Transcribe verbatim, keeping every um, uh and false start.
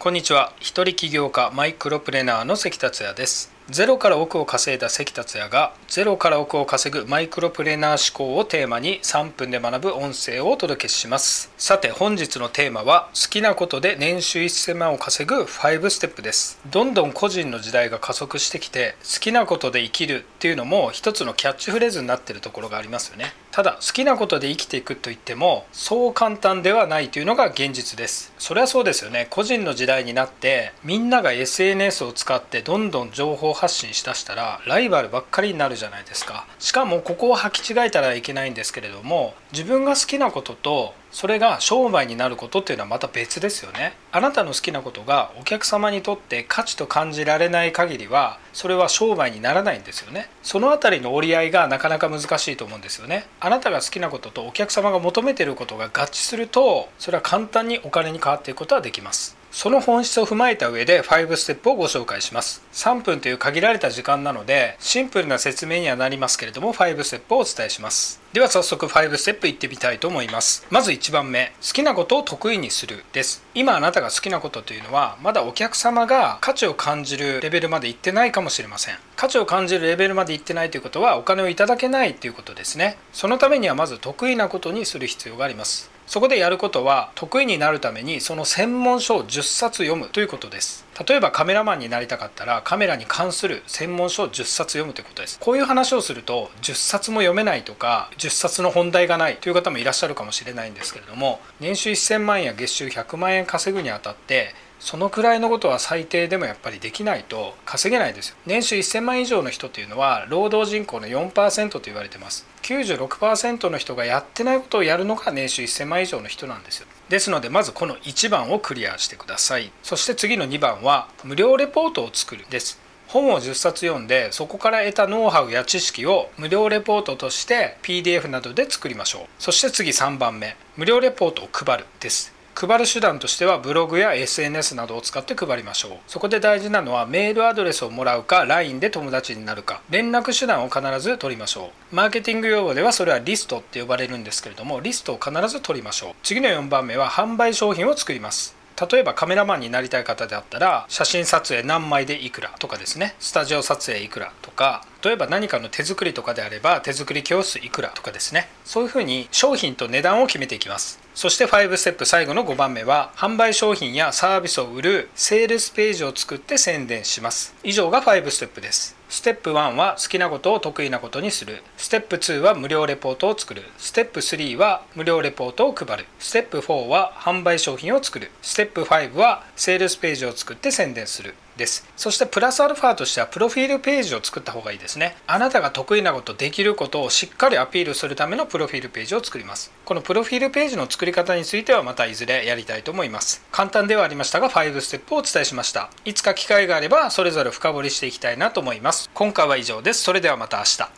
こんにちは。一人起業家マイクロプレナーの関達也です。ゼロから億を稼いだ関達也がゼロから億を稼ぐマイクロプレナー思考をテーマにさんぷんで学ぶ音声をお届けします。さて本日のテーマは好きなことで年収いっせんまんを稼ぐファイブステップです。どんどん個人の時代が加速してきて、好きなことで生きるっていうのも一つのキャッチフレーズになってるところがありますよね。ただ好きなことで生きていくといってもそう簡単ではないというのが現実です。それはそうですよね。個人の時代になってみんなが エスエヌエス を使ってどんどん情報発信しだしたらライバルばっかりになるじゃないですか。しかもここを履き違えたらいけないんですけれども、自分が好きなこととそれが商売になることっていうのはまた別ですよね。あなたの好きなことがお客様にとって価値と感じられない限りはそれは商売にならないんですよね。そのあたりの折り合いがなかなか難しいと思うんですよね。あなたが好きなこととお客様が求めていることが合致すると、それは簡単にお金に変わっていくことはできます。その本質を踏まえた上でファイブステップをご紹介します。さんぷんという限られた時間なのでシンプルな説明にはなりますけれども、ファイブステップをお伝えします。では早速ファイブステップいってみたいと思います。まずいちばんめ、好きなことを得意にするです。今あなたが好きなことというのはまだお客様が価値を感じるレベルまでいってないかもしれません。価値を感じるレベルまでいってないということはお金をいただけないということですね。そのためにはまず得意なことにする必要があります。そこでやることは得意になるためにその専門書をじゅっさつ読むということです。例えばカメラマンになりたかったらカメラに関する専門書をじゅっさつ読むということです。こういう話をするとじゅっさつも読めないとかじゅっさつの本題がないという方もいらっしゃるかもしれないんですけれども、年収いっせんまん円や月収ひゃくまん円稼ぐにあたってそのくらいのことは最低でもやっぱりできないと稼げないですよ。年収いっせんまん以上の人というのは労働人口の よんパーセント と言われています。きゅうじゅうろくパーセント の人がやってないことをやるのが年収いっせんまん以上の人なんですよ。ですのでまずこのいちばんをクリアしてください。そして次のにばんは無料レポートを作るです。本をじゅっさつ読んでそこから得たノウハウや知識を無料レポートとして ピーディーエフ などで作りましょう。そして次さんばんめ、無料レポートを配るです。配る手段としてはブログや エスエヌエス などを使って配りましょう。そこで大事なのはメールアドレスをもらうか ライン で友達になるか、連絡手段を必ず取りましょう。マーケティング用語ではそれはリストって呼ばれるんですけれども、リストを必ず取りましょう。次のよんばんめは販売商品を作ります。例えばカメラマンになりたい方であったら写真撮影何枚でいくらとかですね、スタジオ撮影いくらとか、例えば何かの手作りとかであれば手作り教室いくらとかですね、そういうふうに商品と値段を決めていきます。そしてファイブステップ最後のごばんめは販売商品やサービスを売るセールスページを作って宣伝します。以上がファイブステップです。ステップワンは好きなことを得意なことにする。ステップツーは無料レポートを作る。ステップスリーは無料レポートを配る。ステップフォーは販売商品を作る。ステップファイブはセールスページを作って宣伝するです。そしてプラスアルファとしてはプロフィールページを作った方がいいですね。あなたが得意なことできることをしっかりアピールするためのプロフィールページを作ります。このプロフィールページの作り方についてはまたいずれやりたいと思います。簡単ではありましたがファイブステップをお伝えしました。いつか機会があればそれぞれ深掘りしていきたいなと思います。今回は以上です。それではまた明日。